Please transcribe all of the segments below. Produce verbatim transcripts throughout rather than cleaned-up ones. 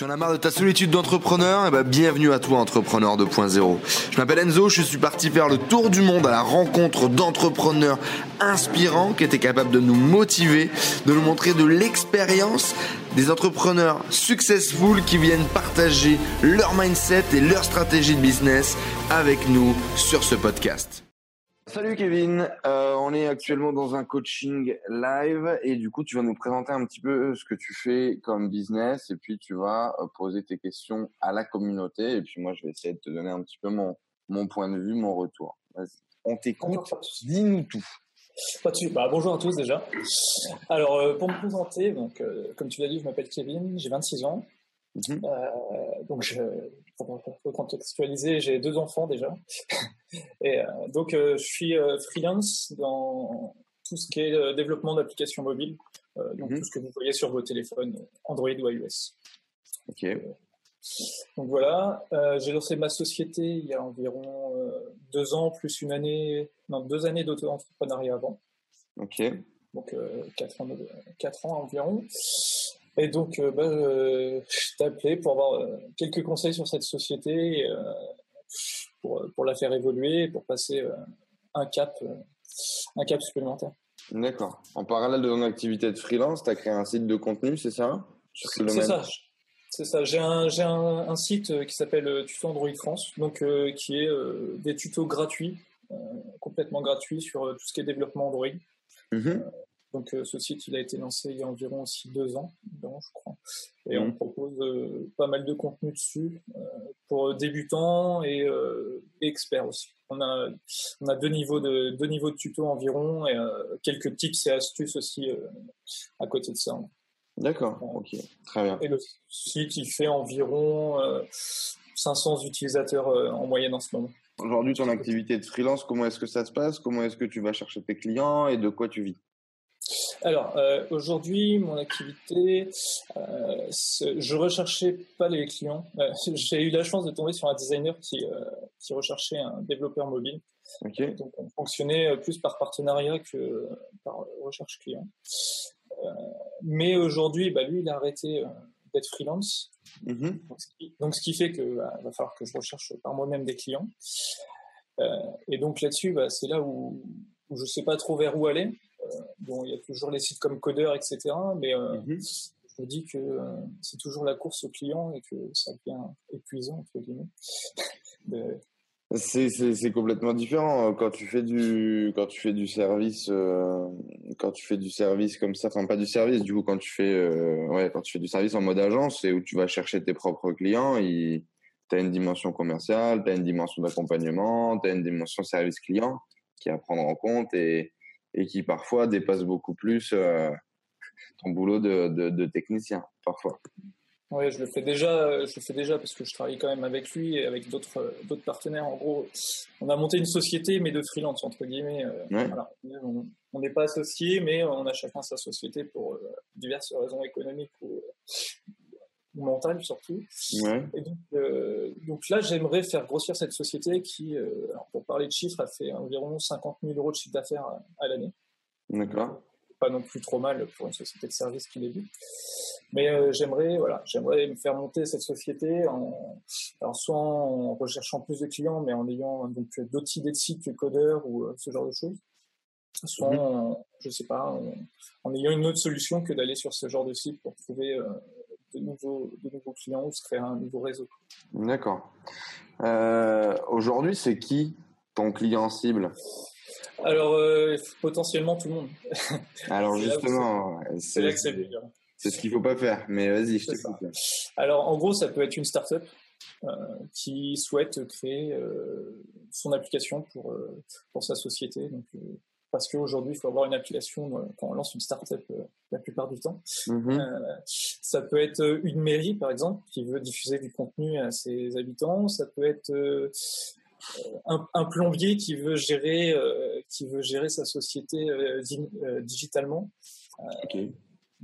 Tu en as marre de ta solitude d'entrepreneur? Eh ben, bienvenue à toi, Entrepreneur deux point zéro. Je m'appelle Enzo, je suis parti faire le tour du monde à la rencontre d'entrepreneurs inspirants qui étaient capables de nous motiver, de nous montrer de l'expérience, des entrepreneurs successful qui viennent partager leur mindset et leur stratégie de business avec nous sur ce podcast. Salut Kevin, euh, on est actuellement dans un coaching live et du coup tu vas nous présenter un petit peu ce que tu fais comme business et puis tu vas poser tes questions à la communauté et puis moi je vais essayer de te donner un petit peu mon, mon point de vue, mon retour. Vas-y. On t'écoute, dis-nous tout. Pas dessus. Bah, bonjour à tous déjà. Alors euh, pour me présenter, donc, euh, comme tu l'as dit, je m'appelle Kevin, j'ai vingt-six ans. Mmh. Euh, donc, je, pour, pour contextualiser, j'ai deux enfants déjà. Et euh, donc, euh, je suis euh, freelance dans tout ce qui est euh, développement d'applications mobiles, euh, donc mmh. tout ce que vous voyez sur vos téléphones Android ou iOS. Ok. Euh, donc voilà, euh, j'ai lancé ma société il y a environ euh, deux ans plus une année, non deux années d'auto-entrepreneuriat avant. Ok. Donc euh, quatre ans, quatre ans environ. Et donc, euh, bah, euh, je t'ai appelé pour avoir euh, quelques conseils sur cette société, euh, pour, pour la faire évoluer, pour passer euh, un, cap, euh, un cap supplémentaire. D'accord. En parallèle de ton activité de freelance, tu as créé un site de contenu, c'est ça ? C'est, c'est ça. C'est ça. J'ai un, j'ai un, un site qui s'appelle Tuto Android France, donc, euh, qui est euh, des tutos gratuits, euh, complètement gratuits sur euh, tout ce qui est développement Android. Mmh. Euh, Donc, euh, ce site, il a été lancé il y a environ aussi deux ans, non, je crois. Et mmh. on propose euh, pas mal de contenu dessus euh, pour débutants et, euh, et experts aussi. On a, on a deux niveaux de, deux niveaux de tutos environ et euh, quelques tips et astuces aussi euh, à côté de ça. Hein. D'accord, euh, ok, très bien. Et le site, il fait environ euh, cinq cents utilisateurs euh, en moyenne en ce moment. Aujourd'hui, ton activité de freelance, comment est-ce que ça se passe? Comment est-ce que tu vas chercher tes clients et de quoi tu vis? Alors, euh, aujourd'hui, mon activité, euh, je recherchais pas les clients. Euh, j'ai eu la chance de tomber sur un designer qui, euh, qui recherchait un développeur mobile. Okay. Euh, donc, on fonctionnait plus par partenariat que par recherche client. Euh, mais aujourd'hui, bah, lui, il a arrêté euh, d'être freelance. Mm-hmm. Donc, ce qui, donc, ce qui fait que bah, va falloir que je recherche par moi-même des clients. Euh, et donc, là-dessus, bah, c'est là où, où je sais pas trop vers où aller. Bon, il y a toujours les sites comme Codeur, et cetera. Mais euh, mm-hmm. je me dis que euh, c'est toujours la course au client et que ça devient épuisant, entre guillemets. de... c'est, c'est, c'est complètement différent. Quand tu fais du, quand tu fais du service, euh, quand tu fais du service comme ça, enfin pas du service, du coup, quand tu fais, euh, ouais, quand tu fais du service en mode agence et où tu vas chercher tes propres clients, il... tu as une dimension commerciale, tu as une dimension d'accompagnement, tu as une dimension service client qui est à prendre en compte et et qui parfois dépasse beaucoup plus euh, ton boulot de, de, de technicien, parfois. Oui, je le fais déjà, je le fais déjà parce que je travaille quand même avec lui et avec d'autres, d'autres partenaires. En gros, on a monté une société, mais de freelance, entre guillemets. Ouais. Voilà. On n'est pas associés, mais on a chacun sa société pour euh, diverses raisons économiques ou, ou mentales, surtout. Ouais. Et donc, euh, donc là, j'aimerais faire grossir cette société qui... Euh, alors, parler de chiffres, a fait environ cinquante mille euros de chiffre d'affaires à l'année. D'accord. Pas non plus trop mal pour une société de service qui débute. Mais euh, j'aimerais, voilà, j'aimerais me faire monter cette société en, alors soit en recherchant plus de clients, mais en ayant donc d'autres idées de sites que Codeur ou euh, ce genre de choses. Soit, mm-hmm. en, je sais pas, en, en ayant une autre solution que d'aller sur ce genre de site pour trouver euh, de nouveaux, de nouveaux clients ou se créer un nouveau réseau. D'accord. Euh, aujourd'hui, c'est qui ton client cible? Alors, euh, potentiellement tout le monde. Alors, c'est justement, c'est, c'est, là que c'est, c'est ce qu'il ne faut pas faire, mais vas-y, je t'écoute. Alors, en gros, ça peut être une start-up euh, qui souhaite créer euh, son application pour, euh, pour sa société. Donc, euh, parce qu'aujourd'hui, il faut avoir une application euh, quand on lance une start-up euh, la plupart du temps. Mm-hmm. Euh, ça peut être une mairie, par exemple, qui veut diffuser du contenu à ses habitants. Ça peut être... Euh, Un, un plombier qui veut gérer, euh, qui veut gérer sa société euh, di- euh, digitalement. Euh, okay.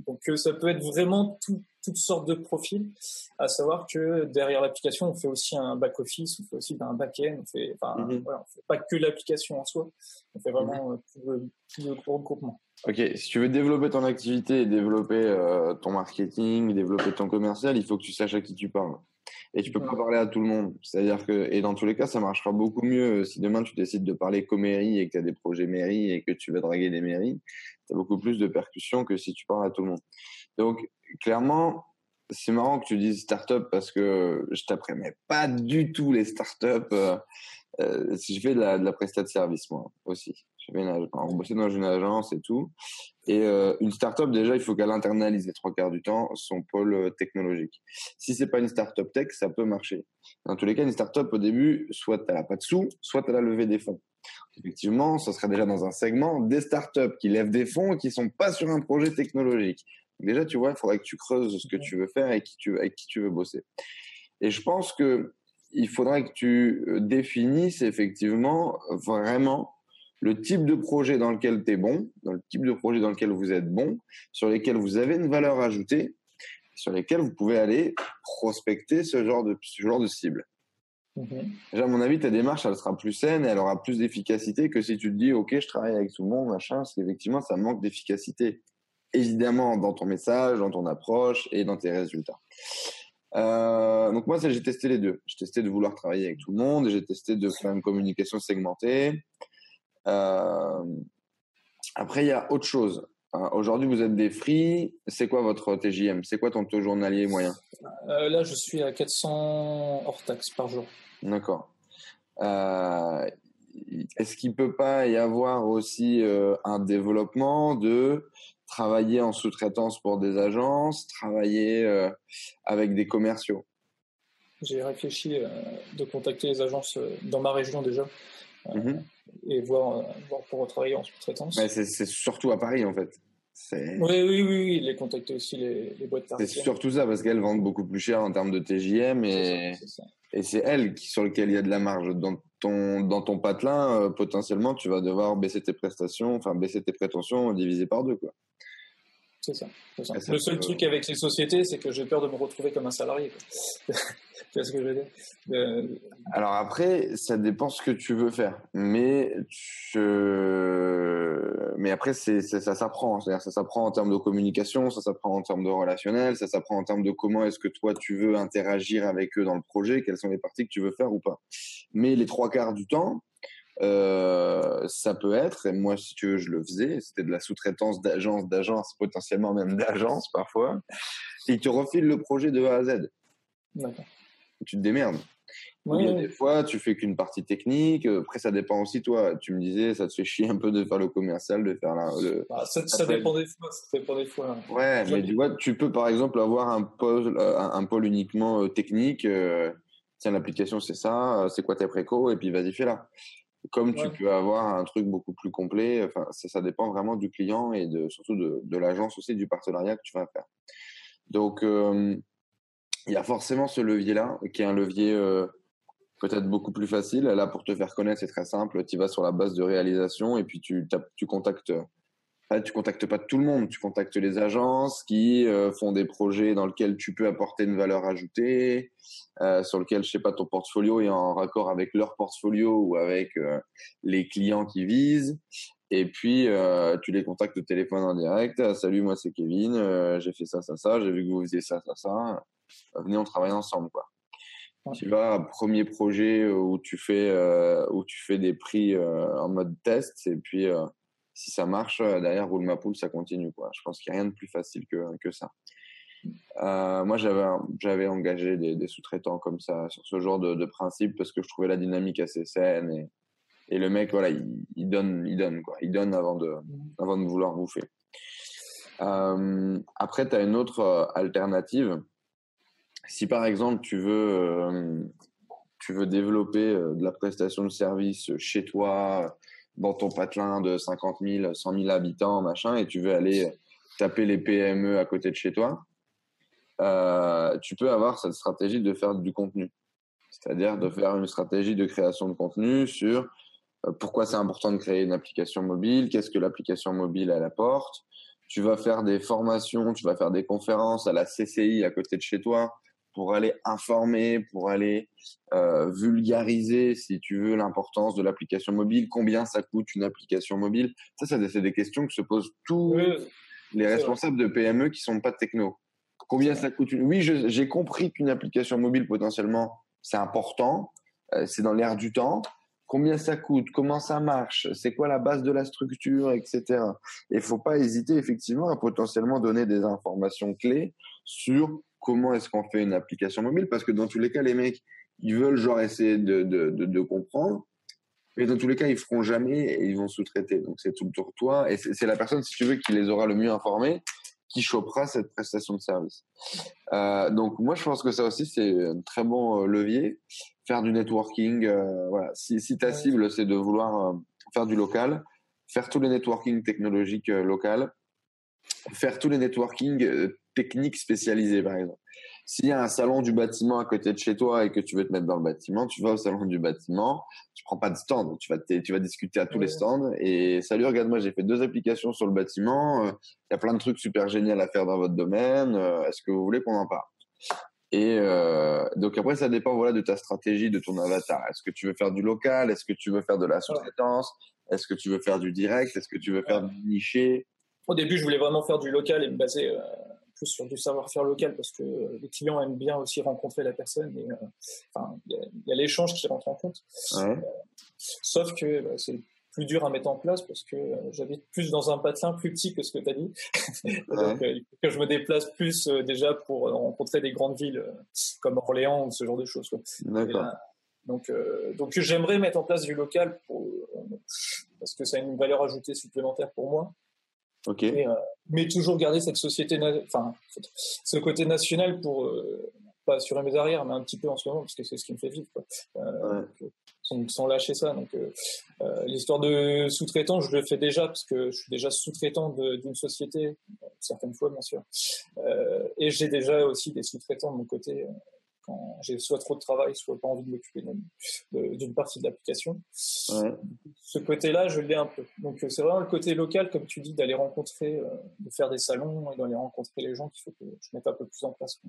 Donc euh, ça peut être vraiment tout, toutes sortes de profils, à savoir que derrière l'application, on fait aussi un back-office, on fait aussi ben, un back-end, on fait, ben, mm-hmm. voilà, on fait pas que l'application en soi, on fait vraiment mm-hmm. euh, tout, le, tout le regroupement. Ok, si tu veux développer ton activité, développer euh, ton marketing, développer ton commercial, il faut que tu saches à qui tu parles. Et tu peux pas parler à tout le monde. C'est-à-dire que, et dans tous les cas, ça marchera beaucoup mieux si demain tu décides de parler qu'aux mairies et que tu as des projets mairies et que tu vas draguer des mairies. Tu as beaucoup plus de percussions que si tu parles à tout le monde. Donc, clairement, c'est marrant que tu dises start-up parce que je t'apprenais pas du tout les start-up. Euh, euh, j'ai fait de la, de la presta de service, moi, aussi. On bossait dans une agence et tout. Et euh, une start-up, déjà, il faut qu'elle internalise les trois quarts du temps son pôle technologique. Si c'est pas une start-up tech, ça peut marcher. Dans tous les cas, une start-up, au début, soit elle a pas de sous, soit elle a levé des fonds. Effectivement, ça serait déjà dans un segment des start-up qui lèvent des fonds et qui sont pas sur un projet technologique. Déjà, tu vois, il faudrait que tu creuses ce que tu veux faire et qui tu, avec qui tu veux bosser. Et je pense que il faudrait que tu définisses effectivement vraiment le type de projet dans lequel tu es bon, dans le type de projet dans lequel vous êtes bon, sur lesquels vous avez une valeur ajoutée, sur lesquels vous pouvez aller prospecter ce genre de, ce genre de cible. Mmh. Déjà, à mon avis, ta démarche, elle sera plus saine et elle aura plus d'efficacité que si tu te dis « Ok, je travaille avec tout le monde, machin », parce qu'effectivement, ça manque d'efficacité. Évidemment, dans ton message, dans ton approche et dans tes résultats. Euh, donc moi, j'ai testé les deux. J'ai testé de vouloir travailler avec tout le monde, j'ai testé de faire une communication segmentée. Euh, après, il y a autre chose. Euh, Aujourd'hui, vous êtes des free. C'est quoi votre T J M? C'est quoi ton taux journalier moyen? euh, Là, je suis à quatre cents hors taxe par jour. D'accord. Euh, Est-ce qu'il ne peut pas y avoir aussi euh, un développement de travailler en sous-traitance pour des agences, travailler euh, avec des commerciaux? J'ai réfléchi euh, de contacter les agences euh, dans ma région déjà. Mmh. Et voir, voir pour travailler en sous-traitance. C'est surtout à Paris en fait. Oui, oui, oui, oui, les contacter aussi, les, les boîtes partielles. C'est surtout ça parce qu'elles vendent beaucoup plus cher en termes de T J M et c'est elles qui, sur lesquelles il y a de la marge. Dans ton, dans ton patelin, euh, potentiellement, tu vas devoir baisser tes prestations, enfin baisser tes prétentions divisé par deux, quoi. C'est ça, ça. Le ça, seul euh... truc avec les sociétés, c'est que j'ai peur de me retrouver comme un salarié. C'est ce que je veux dire. Euh... Alors après, ça dépend ce que tu veux faire. Mais, tu... Mais après, c'est, c'est, ça s'apprend. C'est-à-dire ça s'apprend en termes de communication, ça s'apprend en termes de relationnel, ça s'apprend en termes de comment est-ce que toi, tu veux interagir avec eux dans le projet, quelles sont les parties que tu veux faire ou pas. Mais les trois quarts du temps... Euh, ça peut être, et moi si tu veux je le faisais, c'était de la sous-traitance d'agence, d'agence, potentiellement même d'agence parfois, ils te refilent le projet de A à Z. D'accord. Tu te démerdes. Ouais. Il y a des fois tu fais qu'une partie technique, après ça dépend aussi toi, tu me disais ça te fait chier un peu de faire le commercial, de faire la... Le... Bah, ça, ça, ça, dépend fait... des fois, ça dépend des fois. Hein. Ouais, mais tu vois, tu peux par exemple avoir un pôle, un, un pôle uniquement euh, technique, euh, tiens l'application c'est ça, euh, c'est quoi tes préco, et puis vas-y fais là. Comme ouais. Tu peux avoir un truc beaucoup plus complet, enfin, ça, ça dépend vraiment du client et de, surtout de, de l'agence aussi, du partenariat que tu vas faire. Donc, euh, il y a forcément ce levier-là, qui est un levier euh, peut-être beaucoup plus facile. Là, pour te faire connaître, c'est très simple. Tu vas sur la base de réalisation et puis tu, tu contactes... Là, tu contactes pas tout le monde, tu contactes les agences qui euh, font des projets dans lesquels tu peux apporter une valeur ajoutée, euh, sur lequel je sais pas ton portfolio est en raccord avec leur portfolio ou avec euh, les clients qui visent. Et puis euh, tu les contactes au téléphone en direct. Ah, salut, moi c'est Kevin, euh, j'ai fait ça, ça, ça, j'ai vu que vous faisiez ça, ça, ça. Venez, on travaille ensemble, quoi. Tu vas à premier projet où tu fais euh, où tu fais des prix euh, en mode test et puis. Euh, Si ça marche, derrière, roule ma poule, ça continue, quoi. Je pense qu'il n'y a rien de plus facile que, que ça. Euh, moi, j'avais engagé des, des sous-traitants comme ça, sur ce genre de, de principe, parce que je trouvais la dynamique assez saine. Et, et le mec, voilà, il, il donne, il donne, quoi. Il donne avant de, avant de vouloir bouffer. Euh, après, tu as une autre alternative. Si, par exemple, tu veux, euh, tu veux développer de la prestation de service chez toi, dans ton patelin de cinquante mille, cent mille habitants, machin, et tu veux aller taper les P M E à côté de chez toi, euh, tu peux avoir cette stratégie de faire du contenu. C'est-à-dire de faire une stratégie de création de contenu sur euh, pourquoi c'est important de créer une application mobile, qu'est-ce que l'application mobile, elle apporte. Tu vas faire des formations, tu vas faire des conférences à la C C I à côté de chez toi pour aller informer, pour aller euh, vulgariser, si tu veux, l'importance de l'application mobile, combien ça coûte une application mobile. Ça, ça c'est des questions que se posent tous oui, les responsables vrai. de P M E qui sont pas de techno. Combien ça coûte une... Oui, je, j'ai compris qu'une application mobile, potentiellement, c'est important, euh, c'est dans l'air du temps. Combien ça coûte, comment ça marche, c'est quoi la base de la structure, et cetera. Et il faut pas hésiter effectivement à potentiellement donner des informations clés sur comment est-ce qu'on fait une application mobile, parce que dans tous les cas, les mecs, ils veulent genre essayer de, de, de, de comprendre, mais dans tous les cas, ils feront jamais et ils vont sous-traiter. Donc c'est tout pour toi et c'est, c'est la personne, si tu veux, qui les aura le mieux informés, qui chopera cette prestation de service. Euh, donc moi, je pense que ça aussi, c'est un très bon levier. Faire du networking, euh, voilà. Si, si ta cible, c'est de vouloir euh, faire du local, faire tous les networking technologiques euh, locales, faire tous les networking euh, techniques spécialisés, par exemple. S'il y a un salon du bâtiment à côté de chez toi et que tu veux te mettre dans le bâtiment, tu vas au salon du bâtiment, tu prends pas de stand, tu vas, tu vas discuter à tous ouais. les stands et salut, regarde-moi, j'ai fait deux applications sur le bâtiment, il euh, y a plein de trucs super géniaux à faire dans votre domaine, euh, est-ce que vous voulez qu'on en parle ? Et euh, donc après, ça dépend voilà de ta stratégie, de ton avatar. Est-ce que tu veux faire du local ? Est-ce que tu veux faire de la sous-traitance ? Est-ce que tu veux faire du direct ? Est-ce que tu veux faire du niché ? Au début, je voulais vraiment faire du local et me baser euh, plus sur du savoir-faire local parce que euh, les clients aiment bien aussi rencontrer la personne. Et, euh, enfin, il y, y a l'échange qui rentre en compte. Ouais. Euh, sauf que bah, c'est plus dur à mettre en place parce que euh, j'habite plus dans un patelin plus petit que ce que tu as dit. Donc, ouais. euh, que je me déplace plus euh, déjà pour euh, rencontrer des grandes villes euh, comme Orléans ou ce genre de choses. Quoi. D'accord. Et là, donc, euh, donc, j'aimerais mettre en place du local pour, euh, parce que ça a une valeur ajoutée supplémentaire pour moi. Okay. Mais, euh, mais toujours garder cette société, na- enfin, ce côté national pour, euh, pas assurer mes arrières, mais un petit peu en ce moment, parce que c'est ce qui me fait vivre, quoi. Euh, ouais. donc, sans, sans lâcher ça. Donc, euh, euh, l'histoire de sous-traitant, je le fais déjà, parce que je suis déjà sous-traitant de, d'une société, certaines fois, bien sûr. Euh, et j'ai déjà aussi des sous-traitants de mon côté, euh, quand j'ai soit trop de travail, soit pas envie de m'occuper de, de, d'une partie de l'application. Ouais. Ce côté-là, je l'ai un peu. Donc, c'est vraiment le côté local, comme tu dis, d'aller rencontrer, euh, de faire des salons et d'aller rencontrer les gens qu'il faut que je mette un peu plus en place.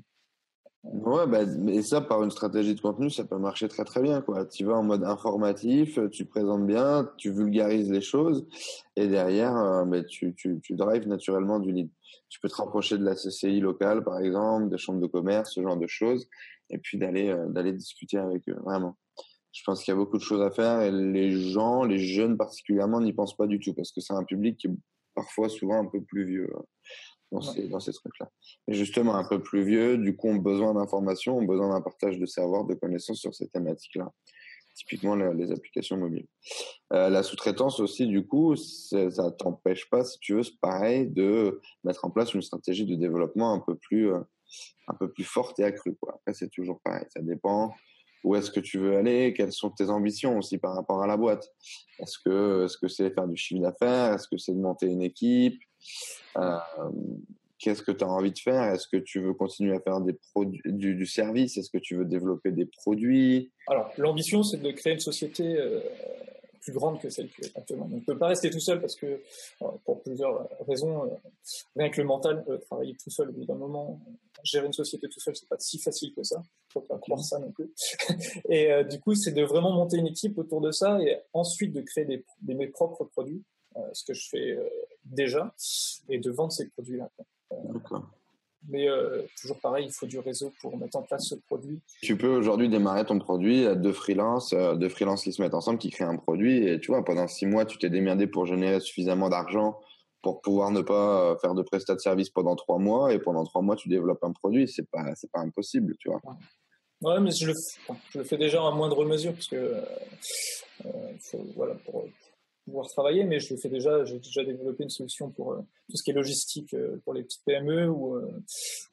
Ouais, bah, et ça, par une stratégie de contenu, ça peut marcher très très bien, quoi. Tu vas en mode informatif, tu présentes bien, tu vulgarises les choses et derrière, euh, bah, tu, tu, tu drives naturellement du lead. Tu peux te rapprocher de la C C I locale, par exemple, des chambres de commerce, ce genre de choses, et puis d'aller, euh, d'aller discuter avec eux, vraiment. Je pense qu'il y a beaucoup de choses à faire et les gens, les jeunes particulièrement, n'y pensent pas du tout parce que c'est un public qui est parfois souvent un peu plus vieux euh, dans, ouais. ces, dans ces trucs-là. Et justement, un peu plus vieux, du coup, ont besoin d'informations, ont besoin d'un partage de savoir, de connaissances sur ces thématiques-là. Typiquement, le, les applications mobiles. Euh, la sous-traitance aussi, du coup, ça t'empêche pas, si tu veux, c'est pareil, de mettre en place une stratégie de développement un peu plus, euh, un peu plus forte et accrue, quoi. Après, c'est toujours pareil. Ça dépend où est-ce que tu veux aller, quelles sont tes ambitions aussi par rapport à la boîte. Est-ce que, est-ce que c'est faire du chiffre d'affaires? Est-ce que c'est de monter une équipe? Euh, Qu'est-ce que tu as envie de faire? Est-ce que tu veux continuer à faire des produ- du, du service? Est-ce que tu veux développer des produits? Alors, l'ambition, c'est de créer une société euh, plus grande que celle que actuellement. On ne peut pas rester tout seul parce que, alors, pour plusieurs raisons, euh, rien que le mental, euh, travailler tout seul, au bout d'un moment, gérer une société tout seul, c'est pas si facile que ça. Il ne faut pas croire ça non plus. Et euh, du coup, c'est de vraiment monter une équipe autour de ça et ensuite de créer des, des, mes propres produits, euh, ce que je fais euh, déjà, et de vendre ces produits-là. Euh, mais euh, toujours pareil, il faut du réseau pour mettre en place ce produit. Tu peux aujourd'hui démarrer ton produit à deux freelances, euh, deux freelances qui se mettent ensemble, qui créent un produit et tu vois, pendant six mois, tu t'es démerdé pour générer suffisamment d'argent pour pouvoir ne pas faire de prestat de service pendant trois mois et pendant trois mois, tu développes un produit. C'est pas, c'est pas impossible, tu vois. Ouais. Ouais, mais je le, je le fais déjà à moindre mesure parce que euh, euh, faut, voilà, pour pouvoir travailler, mais je le fais déjà, j'ai déjà développé une solution pour euh, tout ce qui est logistique euh, pour les petites P M E où, euh,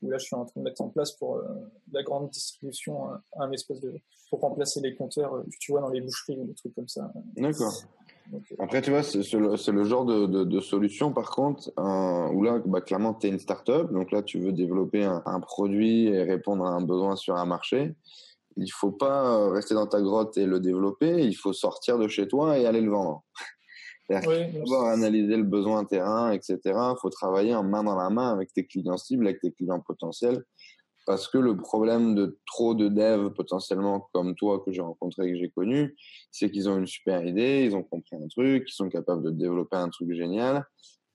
où là je suis en train de mettre en place pour euh, la grande distribution un, un espèce de, pour remplacer les compteurs euh, tu vois dans les boucheries ou des trucs comme ça. D'accord. Donc, euh, après tu vois c'est, c'est, le, c'est le genre de, de, de solution par contre euh, où là bah, clairement t'es une start-up donc là tu veux développer un, un produit et répondre à un besoin sur un marché. Il faut pas rester dans ta grotte et le développer, il faut sortir de chez toi et aller le vendre. C'est-à-dire oui, qu'il faut pouvoir analyser le besoin terrain, et cetera. Il faut travailler en main dans la main avec tes clients cibles, avec tes clients potentiels. Parce que le problème de trop de devs potentiellement comme toi que j'ai rencontré, que j'ai connu, c'est qu'ils ont une super idée, ils ont compris un truc, ils sont capables de développer un truc génial,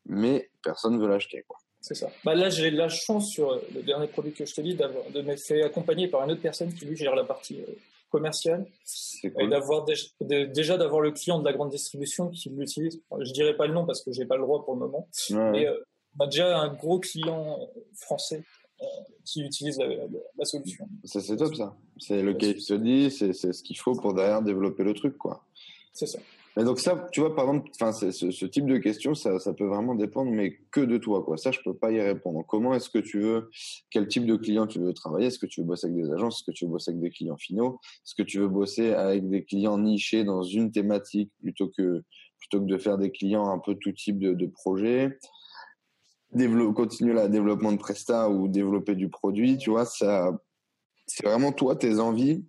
mais personne ne veut l'acheter, quoi. C'est ça. Bah là, j'ai la chance sur le dernier produit que je te dis d'avoir, de m'être fait accompagner par une autre personne qui lui gère la partie euh, commerciale. C'est cool. Et d'avoir déjà, de, déjà d'avoir le client de la grande distribution qui l'utilise. Je dirais pas le nom parce que j'ai pas le droit pour le moment. Ouais. Mais euh, on a déjà un gros client français euh, qui utilise la, la, la solution. Ça, c'est top, ça. C'est le case study, c'est c'est ce qu'il faut pour derrière développer le truc, quoi. C'est ça. Mais donc ça, tu vois, par exemple, enfin, ce, ce type de question, ça, ça peut vraiment dépendre, mais que de toi, quoi. Ça, je peux pas y répondre. Comment est-ce que tu veux, quel type de client tu veux travailler? Est-ce que tu veux bosser avec des agences? Est-ce que tu veux bosser avec des clients finaux? Est-ce que tu veux bosser avec des clients nichés dans une thématique plutôt que, plutôt que de faire des clients un peu tout type de, de projet? Dévelop, continuer le développement de presta ou développer du produit, tu vois, ça, c'est vraiment toi, tes envies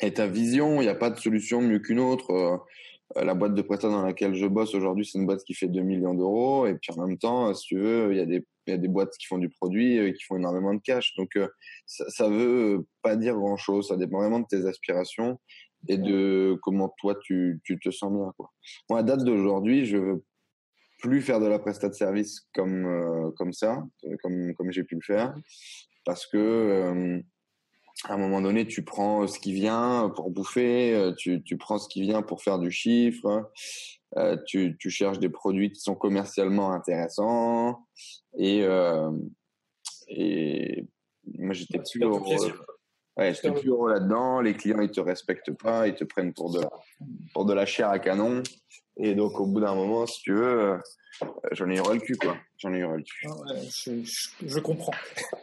et ta vision. Il n'y a pas de solution mieux qu'une autre. La boîte de presta dans laquelle je bosse aujourd'hui, c'est une boîte qui fait deux millions d'euros. Et puis en même temps, si tu veux, il y a des, il y a des boîtes qui font du produit et qui font énormément de cash. Donc ça, ça veut pas dire grand-chose. Ça dépend vraiment de tes aspirations et de comment toi tu, tu te sens bien, quoi. Moi, à date d'aujourd'hui, je veux plus faire de la presta de service comme euh, comme ça, comme comme j'ai pu le faire, parce que euh, à un moment donné, tu prends ce qui vient pour bouffer, tu, tu prends ce qui vient pour faire du chiffre, euh, tu, tu cherches des produits qui sont commercialement intéressants. Et, euh, et moi, j'étais ah, plus heureux. Ouais, j'étais plus heureux là-dedans. Les clients, ils te respectent pas, ils te prennent pour de la, pour de la chair à canon. Et donc, au bout d'un moment, si tu veux, euh, j'en ai eu ras le cul, quoi. J'en ai eu ras le cul. Ouais, je, je, je comprends.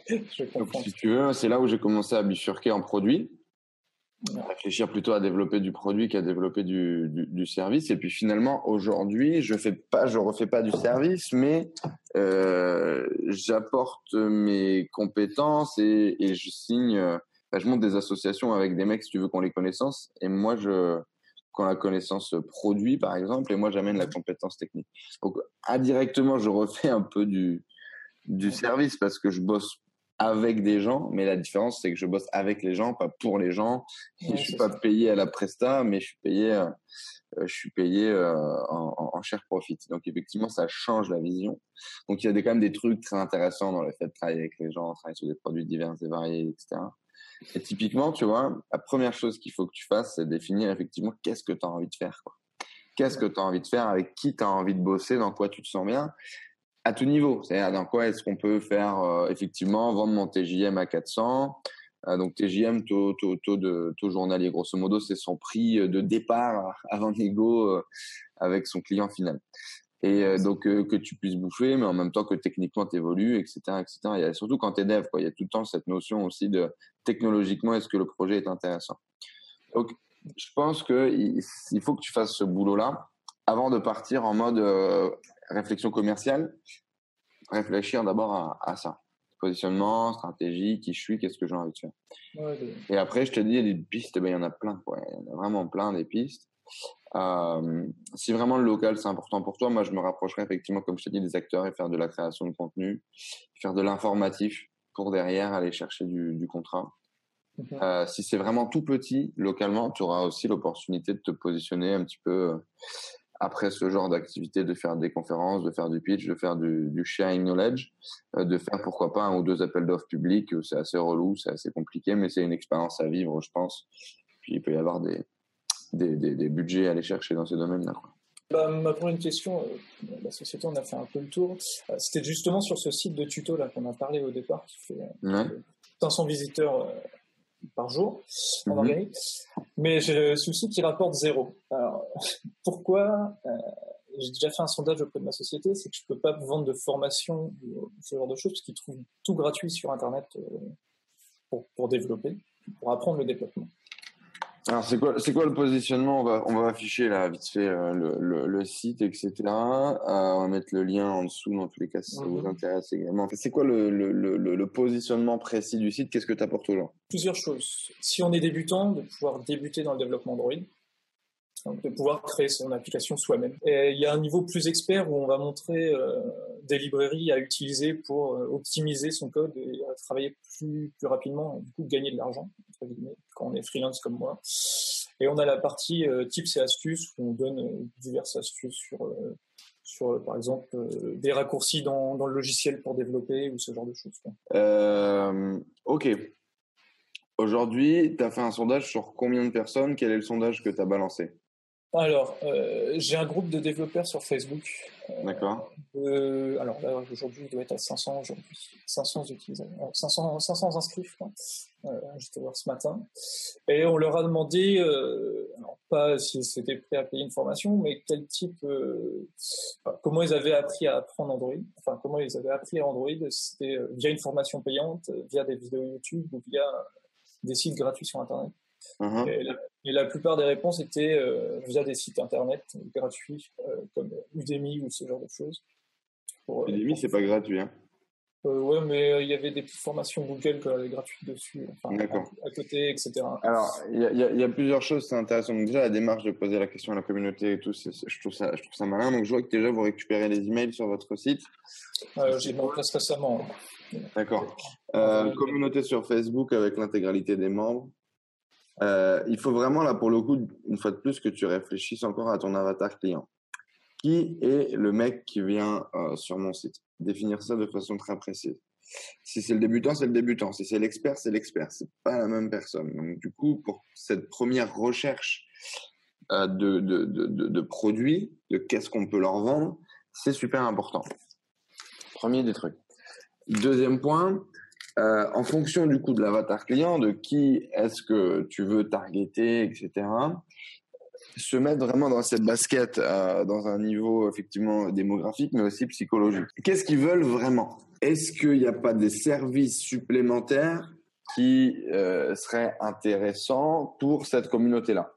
je comprends. Donc, si tu veux, c'est là où j'ai commencé à bifurquer en produit, ouais. à réfléchir plutôt à développer du produit qu'à développer du, du, du service. Et puis finalement, aujourd'hui, je fais pas, je refais pas du service, mais euh, j'apporte mes compétences et, et je signe. Euh, ben, je monte des associations avec des mecs, si tu veux, qui ont les connaissances. Et moi, je quand la connaissance produit, par exemple, et moi, j'amène la compétence technique. Donc, indirectement, je refais un peu du, du service parce que je bosse avec des gens, mais la différence, c'est que je bosse avec les gens, pas pour les gens. Ouais, je suis pas ça. payé à la presta, mais je suis payé, euh, je suis payé euh, en, en share profit. Donc, effectivement, ça change la vision. Donc, il y a des, quand même des trucs très intéressants dans le fait de travailler avec les gens, travailler sur des produits divers et variés, et cetera. Et typiquement, tu vois, la première chose qu'il faut que tu fasses, c'est définir effectivement qu'est-ce que tu as envie de faire, quoi. Qu'est-ce que tu as envie de faire, avec qui tu as envie de bosser, dans quoi tu te sens bien, à tout niveau. C'est-à-dire dans quoi est-ce qu'on peut faire, euh, effectivement, vendre mon T J M à quatre cents. Euh, donc T J M, taux, taux, taux, de, taux journalier, grosso modo, c'est son prix de départ avant négo euh, avec son client final. Et euh, donc euh, que tu puisses bouffer, mais en même temps que techniquement t'évolues, et cetera, et cetera. Il y a surtout quand t'es dev, quoi. Il y a tout le temps cette notion aussi de technologiquement, est-ce que le projet est intéressant. Donc, je pense que il faut que tu fasses ce boulot-là avant de partir en mode euh, réflexion commerciale. Réfléchir d'abord à, à ça. Positionnement, stratégie, qui je suis, qu'est-ce que j'ai envie de faire. Ouais, ouais. Et après, je te dis, les pistes, ben il y en a plein, quoi. Il y en a vraiment plein des pistes. Euh, si vraiment le local c'est important pour toi, moi je me rapprocherai effectivement, comme je t'ai dit, des acteurs et faire de la création de contenu, faire de l'informatif pour derrière aller chercher du, du contrat. Okay. Euh, si c'est vraiment tout petit localement, tu auras aussi l'opportunité de te positionner un petit peu euh, après ce genre d'activité, de faire des conférences, de faire du pitch, de faire du, du sharing knowledge, euh, de faire pourquoi pas un ou deux appels d'offres publics. C'est assez relou, c'est assez compliqué, mais c'est une expérience à vivre, je pense. Puis il peut y avoir des Des, des, des budgets à aller chercher dans ces domaines-là. Bah, ma première question, euh, la société, on a fait un peu le tour. Euh, c'était justement sur ce site de tuto là qu'on a parlé au départ, qui fait euh, ouais. cinq cents visiteurs euh, par jour en mm-hmm. organique. Mais j'ai le souci qui rapporte zéro. Alors, pourquoi euh, j'ai déjà fait un sondage auprès de ma société, c'est que je ne peux pas vendre de formation ou ce genre de choses, parce qu'ils trouvent tout gratuit sur Internet euh, pour, pour développer, pour apprendre le développement. Alors, c'est quoi, c'est quoi le positionnement? On va, on va afficher là, vite fait, euh, le, le, le site, et cetera. Euh, on va mettre le lien en dessous, dans tous les cas, si ça vous intéresse également. Enfin, c'est quoi le, le, le, le positionnement précis du site? Qu'est-ce que tu apportes aux gens? Plusieurs choses. Si on est débutant, de pouvoir débuter dans le développement Android. donc de pouvoir créer son application soi-même. Et il y a un niveau plus expert où on va montrer euh, des librairies à utiliser pour euh, optimiser son code et à travailler plus, plus rapidement et du coup gagner de l'argent, entre guillemets, quand on est freelance comme moi. Et on a la partie euh, tips et astuces où on donne euh, diverses astuces sur, euh, sur euh, par exemple, euh, des raccourcis dans, dans le logiciel pour développer ou ce genre de choses. Euh, ok. Aujourd'hui, tu as fait un sondage sur combien de personnes? Quel est le sondage que tu as balancé? Alors, euh, j'ai un groupe de développeurs sur Facebook. Euh, D'accord. Euh, alors là, aujourd'hui, il doit être à cinq cents aujourd'hui. cinq cents utilisateurs. cinq cents, cinq cents inscrits, je crois. Euh, J'étais voir ce matin. Et on leur a demandé, euh, alors pas si c'était prêt à payer une formation, mais quel type, euh, enfin, comment ils avaient appris à apprendre Android. Enfin, comment ils avaient appris à Android. C'était euh, via une formation payante, via des vidéos YouTube ou via des sites gratuits sur Internet. Mmh. Et, la, et la plupart des réponses étaient euh, via des sites internet gratuits euh, comme Udemy ou ce genre de choses. Pour, Udemy, pour... c'est pas gratuit, hein. Euh, ouais, mais il euh, y avait des petites formations Google euh, gratuites dessus, enfin, à, à côté, et cetera. Alors, il y, y, y a plusieurs choses, c'est intéressant. Donc, déjà, la démarche de poser la question à la communauté et tout, c'est, je, trouve ça, je trouve ça malin. Donc, je vois que déjà, vous récupérez les emails sur votre site. Euh, j'ai mis en place récemment. D'accord. Euh, communauté sur Facebook avec l'intégralité des membres. Euh, il faut vraiment, là, pour le coup, une fois de plus, que tu réfléchisses encore à ton avatar client. Qui est le mec qui vient euh, sur mon site? Définir ça de façon très précise. Si c'est le débutant, c'est le débutant. Si c'est l'expert, c'est l'expert. C'est pas la même personne. Donc, du coup, pour cette première recherche euh, de, de, de, de, de produits, de qu'est-ce qu'on peut leur vendre, c'est super important. Premier des trucs. Deuxième point, euh, en fonction du coup de l'avatar client, de qui est-ce que tu veux targeter, et cetera, se mettre vraiment dans cette basket, euh, dans un niveau effectivement démographique, mais aussi psychologique. Qu'est-ce qu'ils veulent vraiment? Est-ce qu'il n'y a pas des services supplémentaires qui euh, seraient intéressants pour cette communauté-là?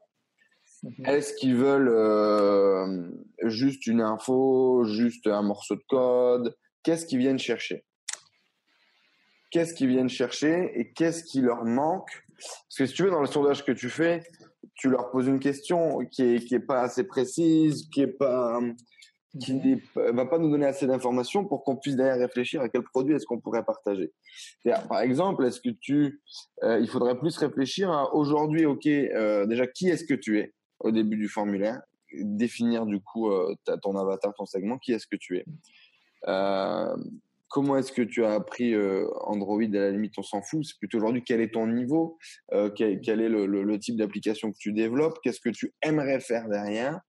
Mm-hmm. Est-ce qu'ils veulent euh, juste une info, juste un morceau de code? Qu'est-ce qu'ils viennent chercher? Qu'est-ce qu'ils viennent chercher et qu'est-ce qui leur manque? Parce que si tu veux, dans le sondage que tu fais, tu leur poses une question qui est, qui est pas assez précise, qui est pas, qui n'est, va pas nous donner assez d'informations pour qu'on puisse derrière réfléchir à quel produit est-ce qu'on pourrait partager. C'est-à-dire, par exemple, est-ce que tu, euh, il faudrait plus réfléchir à aujourd'hui, ok, euh, déjà qui est-ce que tu es au début du formulaire, définir du coup euh, ton avatar, ton segment, qui est-ce que tu es. Euh, Comment est-ce que tu as appris euh, Android? À la limite, on s'en fout. C'est plutôt aujourd'hui, quel est ton niveau, euh, quel, quel est le, le, le type d'application que tu développes, qu'est-ce que tu aimerais faire derrière,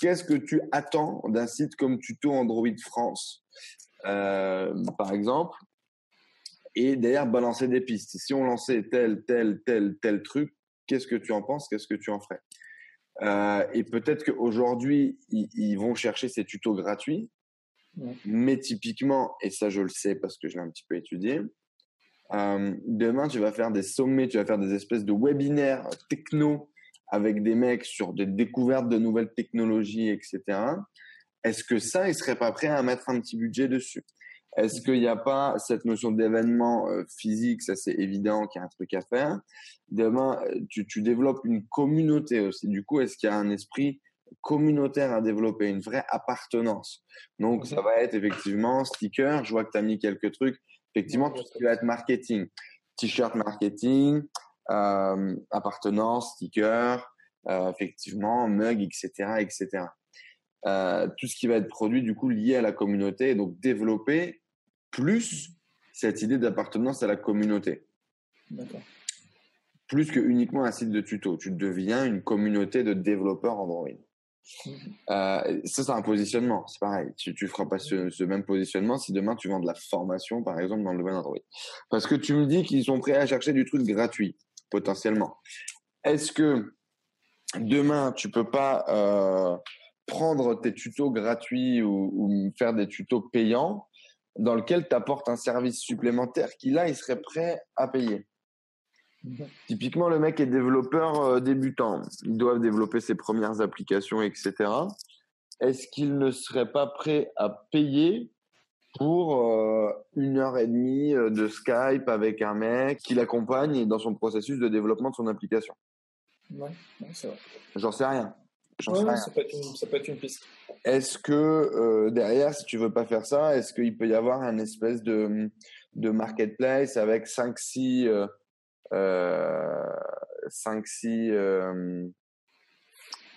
qu'est-ce que tu attends d'un site comme Tuto Android France, euh, par exemple, et derrière, balancer des pistes. Si on lançait tel, tel, tel, tel truc, qu'est-ce que tu en penses, qu'est-ce que tu en ferais? euh, Et peut-être qu'aujourd'hui, ils, ils vont chercher ces tutos gratuits. Mais typiquement, et ça je le sais parce que je l'ai un petit peu étudié, euh, demain tu vas faire des sommets, tu vas faire des espèces de webinaires techno avec des mecs sur des découvertes de nouvelles technologies, et cetera. Est-ce que ça, ils seraient pas prêts à mettre un petit budget dessus? Est-ce qu'il n'y a pas cette notion d'événement physique? Ça, c'est évident qu'il y a un truc à faire. Demain, tu, tu développes une communauté aussi. Du coup, est-ce qu'il y a un esprit communautaire à développer, une vraie appartenance? Donc, ça va être effectivement sticker, je vois que tu as mis quelques trucs, effectivement, tout ce qui va être marketing, t-shirt marketing, euh, appartenance, sticker, euh, effectivement, mug, et cetera, et cetera. Euh, tout ce qui va être produit, du coup, lié à la communauté, et donc développer plus cette idée d'appartenance à la communauté. D'accord. Plus que uniquement un site de tuto, tu deviens une communauté de développeurs Android. Euh, ça, c'est un positionnement, c'est pareil. Tu, tu feras pas ce, ce même positionnement si demain tu vends de la formation, par exemple, dans le domaine Android. Parce que tu me dis qu'ils sont prêts à chercher du truc gratuit, potentiellement. Est-ce que demain, tu peux pas euh, prendre tes tutos gratuits ou, ou faire des tutos payants dans lequel tu apportes un service supplémentaire qui, là, ils seraient prêts à payer? Typiquement, le mec est développeur euh, débutant. Ils doivent développer ses premières applications, et cetera. Est-ce qu'il ne serait pas prêt à payer pour euh, une heure et demie de Skype avec un mec qui l'accompagne dans son processus de développement de son application? Ouais, ouais, c'est vrai. J'en sais rien. J'en ouais, sais rien. Ça peut être une, ça peut être une piste. Est-ce que euh, derrière, si tu veux pas faire ça, est-ce qu'il peut y avoir un espèce de, de marketplace avec cinq six euh, euh, cinq six euh,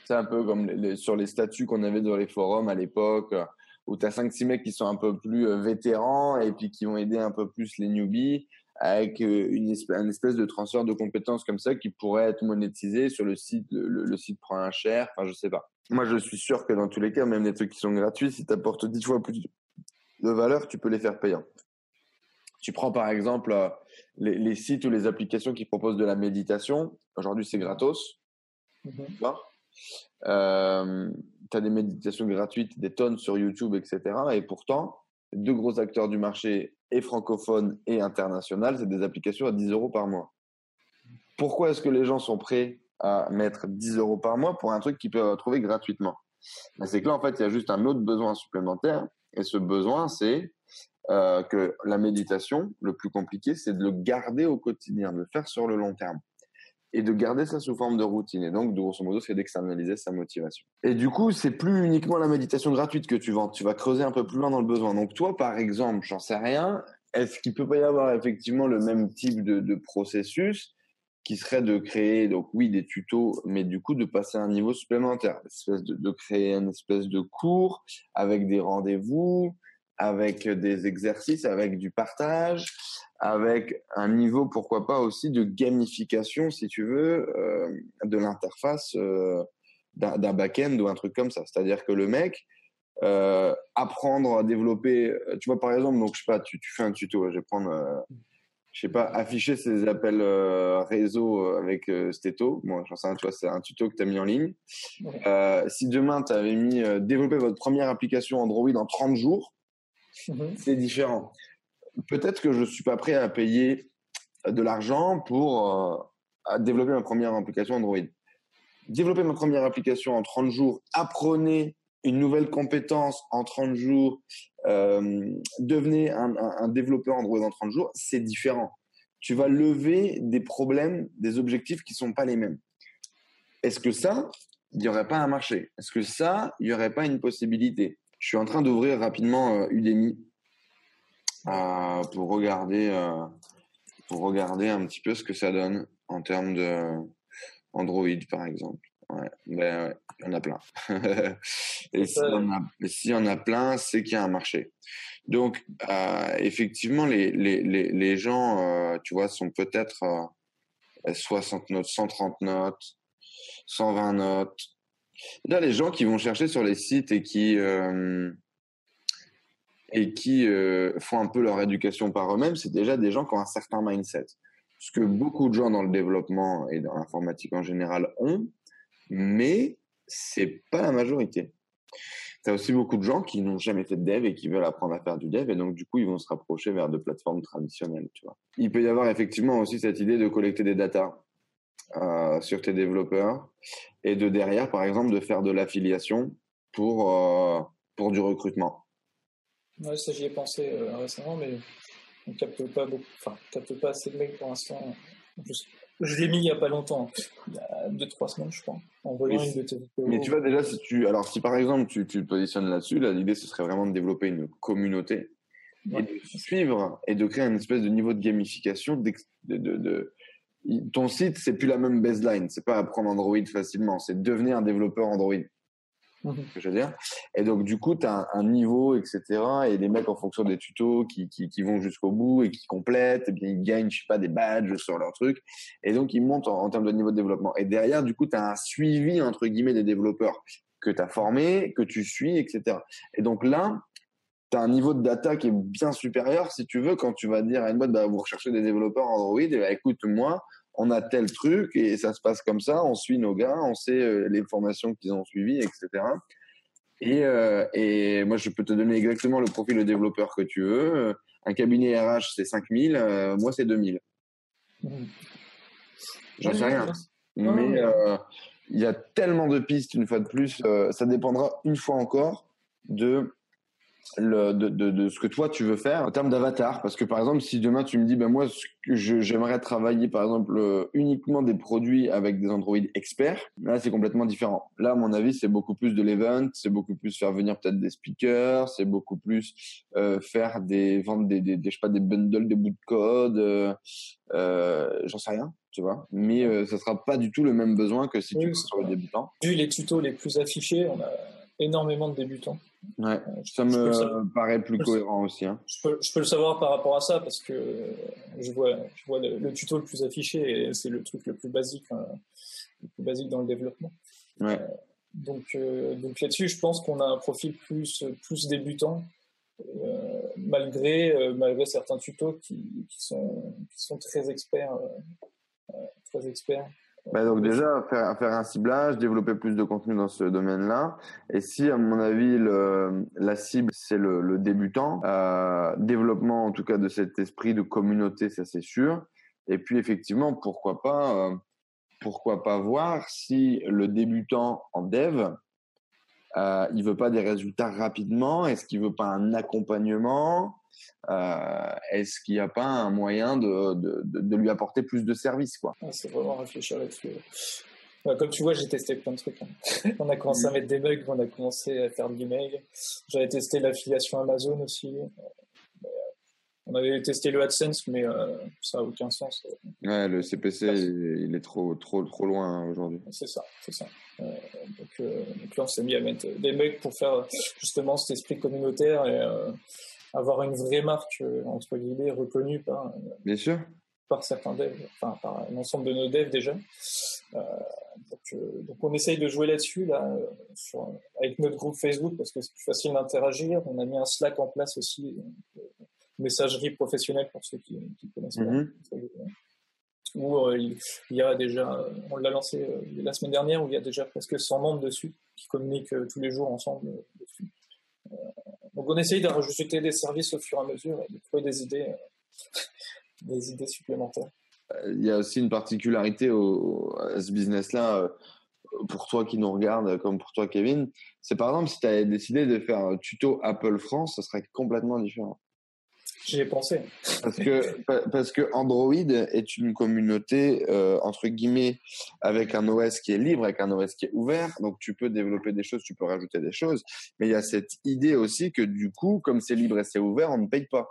c'est un peu comme les, les, sur les statuts qu'on avait dans les forums à l'époque où tu as cinq six mecs qui sont un peu plus euh, vétérans et puis qui vont aider un peu plus les newbies avec une espèce, une espèce de transfert de compétences comme ça qui pourrait être monétisé sur le site, le, le site prend un cher, enfin je sais pas. Moi je suis sûr que dans tous les cas, même les trucs qui sont gratuits, si tu apportes dix fois plus de valeur, tu peux les faire payants. Tu prends par exemple euh, les, les sites ou les applications qui proposent de la méditation, aujourd'hui c'est gratos, mmh. tu vois euh, tu as des méditations gratuites, des tonnes sur YouTube, et cetera. Et pourtant, deux gros acteurs du marché et francophone et international, c'est des applications à dix euros par mois. Pourquoi est-ce que les gens sont prêts à mettre dix euros par mois pour un truc qu'ils peuvent trouver gratuitement? Ben c'est que là, en fait, il y a juste un autre besoin supplémentaire. Et ce besoin, c'est euh, que la méditation, le plus compliqué, c'est de le garder au quotidien, de le faire sur le long terme. Et de garder ça sous forme de routine. Et donc, de grosso modo, c'est d'externaliser sa motivation. Et du coup, c'est plus uniquement la méditation gratuite que tu vends. Tu vas creuser un peu plus loin dans le besoin. Donc, toi, par exemple, j'en sais rien, est-ce qu'il peut pas y avoir effectivement le même type de, de processus qui serait de créer, donc oui, des tutos, mais du coup, de passer à un niveau supplémentaire, espèce de, de créer une espèce de cours avec des rendez-vous, avec des exercices, avec du partage, avec un niveau, pourquoi pas, aussi de gamification, si tu veux, euh, de l'interface euh, d'un, d'un back-end ou un truc comme ça. C'est-à-dire que le mec, euh, apprendre à développer... Tu vois, par exemple, donc, je sais pas, tu, tu fais un tuto, je vais prendre... Euh, je sais pas, afficher ses appels euh, réseau avec euh, Stetho. Bon, j'en sais rien, tu vois, c'est un tuto que tu as mis en ligne. Euh, si demain, tu avais mis euh, « Développer votre première application Android en trente jours », Mmh. c'est différent. Peut-être que je ne suis pas prêt à payer de l'argent pour euh, développer ma première application Android. Développer ma première application en trente jours, apprenez une nouvelle compétence en trente jours, euh, devenez un, un, un développeur Android en trente jours, c'est différent. Tu vas lever des problèmes, des objectifs qui ne sont pas les mêmes. Est-ce que ça, il n'y aurait pas un marché? Est-ce que ça, il n'y aurait pas une possibilité? Je suis en train d'ouvrir rapidement euh, Udemy euh, pour regarder euh, pour regarder un petit peu ce que ça donne en termes de euh, Android par exemple. Ouais, ben ouais, il y en a plein. Et s'il y en a, si y en a plein, c'est qu'il y a un marché. Donc euh, effectivement, les les les les gens, euh, tu vois, sont peut-être euh, soixante notes, cent trente notes, cent vingt notes. Là, les gens qui vont chercher sur les sites et qui, euh, et qui euh, font un peu leur éducation par eux-mêmes, c'est déjà des gens qui ont un certain mindset. Ce que beaucoup de gens dans le développement et dans l'informatique en général ont, mais ce n'est pas la majorité. Tu as aussi beaucoup de gens qui n'ont jamais fait de dev et qui veulent apprendre à faire du dev et donc du coup, ils vont se rapprocher vers des plateformes traditionnelles. Tu vois. Il peut y avoir effectivement aussi cette idée de collecter des datas. Euh, sur tes développeurs et de derrière, par exemple, de faire de l'affiliation pour, euh, pour du recrutement. Ouais, ça, j'y ai pensé euh, récemment, mais on ne capte pas beaucoup, enfin, on capte pas assez de mecs pour l'instant. Je, je l'ai mis il n'y a pas longtemps, il y a deux trois semaines, je crois, en voyant une de tes vidéos. Mais tu vois, déjà, si tu, alors, si par exemple, tu, tu te positionnes là-dessus, là, l'idée, ce serait vraiment de développer une communauté et ouais. de suivre et de créer une espèce de niveau de gamification, de, de, de, de ton site, c'est plus la même baseline. C'est pas apprendre Android facilement. C'est devenir un développeur Android. Mmh. Je veux dire. Et donc, du coup, tu as un, un niveau, et cetera. Et les mecs, en fonction des tutos qui, qui, qui vont jusqu'au bout et qui complètent, et bien, ils gagnent, je sais pas, des badges sur leur truc. Et donc, ils montent en, en termes de niveau de développement. Et derrière, du coup, tu as un suivi, entre guillemets, des développeurs que tu as formés, que tu suis, et cetera. Et donc là, tu as un niveau de data qui est bien supérieur, si tu veux, quand tu vas dire à une boîte, bah, vous recherchez des développeurs Android, et bah, écoute, moi, on a tel truc, et ça se passe comme ça, on suit nos gars, on sait euh, les formations qu'ils ont suivies, et cetera. Et, euh, et moi, je peux te donner exactement le profil de développeur que tu veux. Un cabinet R H, c'est cinq mille, euh, moi, c'est deux mille. Mmh. J'en sais rien. Non, mais il euh, y a tellement de pistes, une fois de plus, euh, ça dépendra une fois encore de... le, de, de, de ce que toi tu veux faire en termes d'avatar. Parce que par exemple, si demain tu me dis, ben moi ce que je, j'aimerais travailler par exemple euh, uniquement des produits avec des Android experts, là c'est complètement différent. Là à mon avis c'est beaucoup plus de l'event, c'est beaucoup plus faire venir peut-être des speakers, c'est beaucoup plus euh, faire des vendre des, des, des je sais pas des bundles, des bouts de code, euh, euh, j'en sais rien. Tu vois, mais euh, ça sera pas du tout le même besoin que si oui, tu veux sur le débutant. Vu les tutos les plus affichés, on a énormément de débutants. Ouais, euh, ça je, me je paraît plus cohérent aussi. Hein. Je, peux, je peux le savoir par rapport à ça parce que je vois, je vois le, le tuto le plus affiché et c'est le truc le plus basique, hein, le plus basique dans le développement. Ouais. Euh, donc, euh, donc là-dessus, je pense qu'on a un profil plus, plus débutant. Euh, malgré, euh, malgré certains tutos qui, qui, sont, qui sont très experts. Euh, très expert. Bah donc déjà faire, faire un ciblage, développer plus de contenu dans ce domaine-là. Et si à mon avis le, la cible c'est le, le débutant, euh, développement en tout cas de cet esprit de communauté, ça c'est sûr. Et puis effectivement pourquoi pas, euh, pourquoi pas voir si le débutant en dev euh, il veut pas des résultats rapidement, est-ce qu'il veut pas un accompagnement? Euh, est-ce qu'il n'y a pas un moyen de, de, de, de lui apporter plus de services, quoi. Ah, c'est vraiment réfléchir là-dessus. Ouais, comme tu vois, j'ai testé plein de trucs. Hein. On a commencé à mettre des bugs, on a commencé à faire de l'email. J'avais testé l'affiliation Amazon aussi. On avait testé le AdSense, mais euh, ça n'a aucun sens. Ouais, le C P C, il, il est trop, trop, trop loin aujourd'hui. C'est ça, c'est ça. Euh, donc, euh, donc là, on s'est mis à mettre des bugs pour faire justement cet esprit communautaire et... Euh, avoir une vraie marque, entre guillemets, reconnue par, bien sûr, par certains devs, enfin, par l'ensemble de nos devs déjà. Euh, donc, euh, donc, on essaye de jouer là-dessus, là, sur, avec notre groupe Facebook, parce que c'est plus facile d'interagir. On a mis un Slack en place aussi, euh, messagerie professionnelle pour ceux qui ne connaissent pas. Mm-hmm. Où euh, il, il y a déjà, on l'a lancé euh, la semaine dernière, où il y a déjà presque cent membres dessus, qui communiquent euh, tous les jours ensemble euh, dessus. Euh, Donc, on essaye de rajouter des services au fur et à mesure et de trouver des idées, euh, des idées supplémentaires. Il y a aussi une particularité au, à ce business-là, euh, pour toi qui nous regarde, comme pour toi, Kevin. C'est par exemple, si tu avais décidé de faire un tuto Apple France, ça serait complètement différent. J'y ai pensé. Parce que, parce que Android est une communauté, euh, entre guillemets, avec un O S qui est libre, avec un O S qui est ouvert. Donc, tu peux développer des choses, tu peux rajouter des choses. Mais il y a cette idée aussi que, du coup, comme c'est libre et c'est ouvert, on ne paye pas.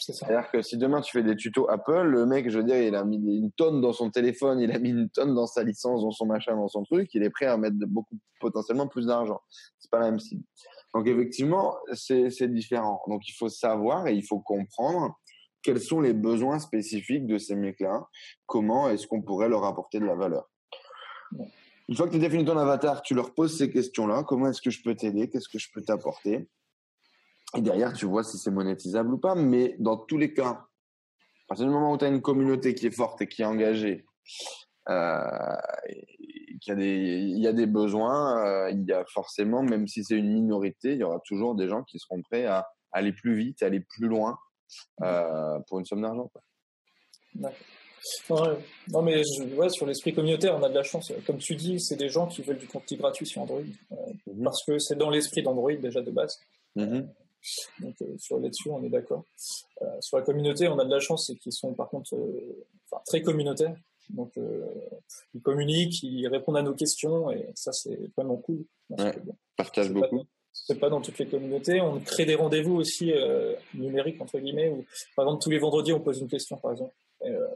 C'est ça. C'est-à-dire que si demain tu fais des tutos Apple, le mec, je veux dire, il a mis une tonne dans son téléphone, il a mis une tonne dans sa licence, dans son machin, dans son truc, il est prêt à mettre beaucoup, potentiellement plus d'argent. C'est pas la même cible. Donc, effectivement, c'est, c'est différent. Donc, il faut savoir et il faut comprendre quels sont les besoins spécifiques de ces mecs-là. Comment est-ce qu'on pourrait leur apporter de la valeur ? Bon. Une fois que tu as défini ton avatar, tu leur poses ces questions-là. Comment est-ce que je peux t'aider ? Qu'est-ce que je peux t'apporter ? Et derrière, tu vois si c'est monétisable ou pas. Mais dans tous les cas, à partir du moment où tu as une communauté qui est forte et qui est engagée, euh, qu'il y a des, il y a des besoins, euh, il y a forcément, même si c'est une minorité, il y aura toujours des gens qui seront prêts à aller plus vite, aller plus loin euh, pour une somme d'argent, quoi. Ouais. Non mais je, ouais, sur l'esprit communautaire, on a de la chance. Comme tu dis, c'est des gens qui veulent du contenu gratuit sur Android, euh, mm-hmm. parce que c'est dans l'esprit d'Android déjà de base. Mm-hmm. Donc euh, sur là-dessus, on est d'accord. Euh, sur la communauté, on a de la chance, c'est qu'ils sont par contre euh, enfin, très communautaires. Donc, euh, ils communiquent, ils répondent à nos questions et ça, c'est vraiment cool. Ouais, partage beaucoup. Pas dans, c'est pas dans toutes les communautés. On crée des rendez-vous aussi euh, numériques, entre guillemets, où par exemple, tous les vendredis, on pose une question, par exemple. Et, euh,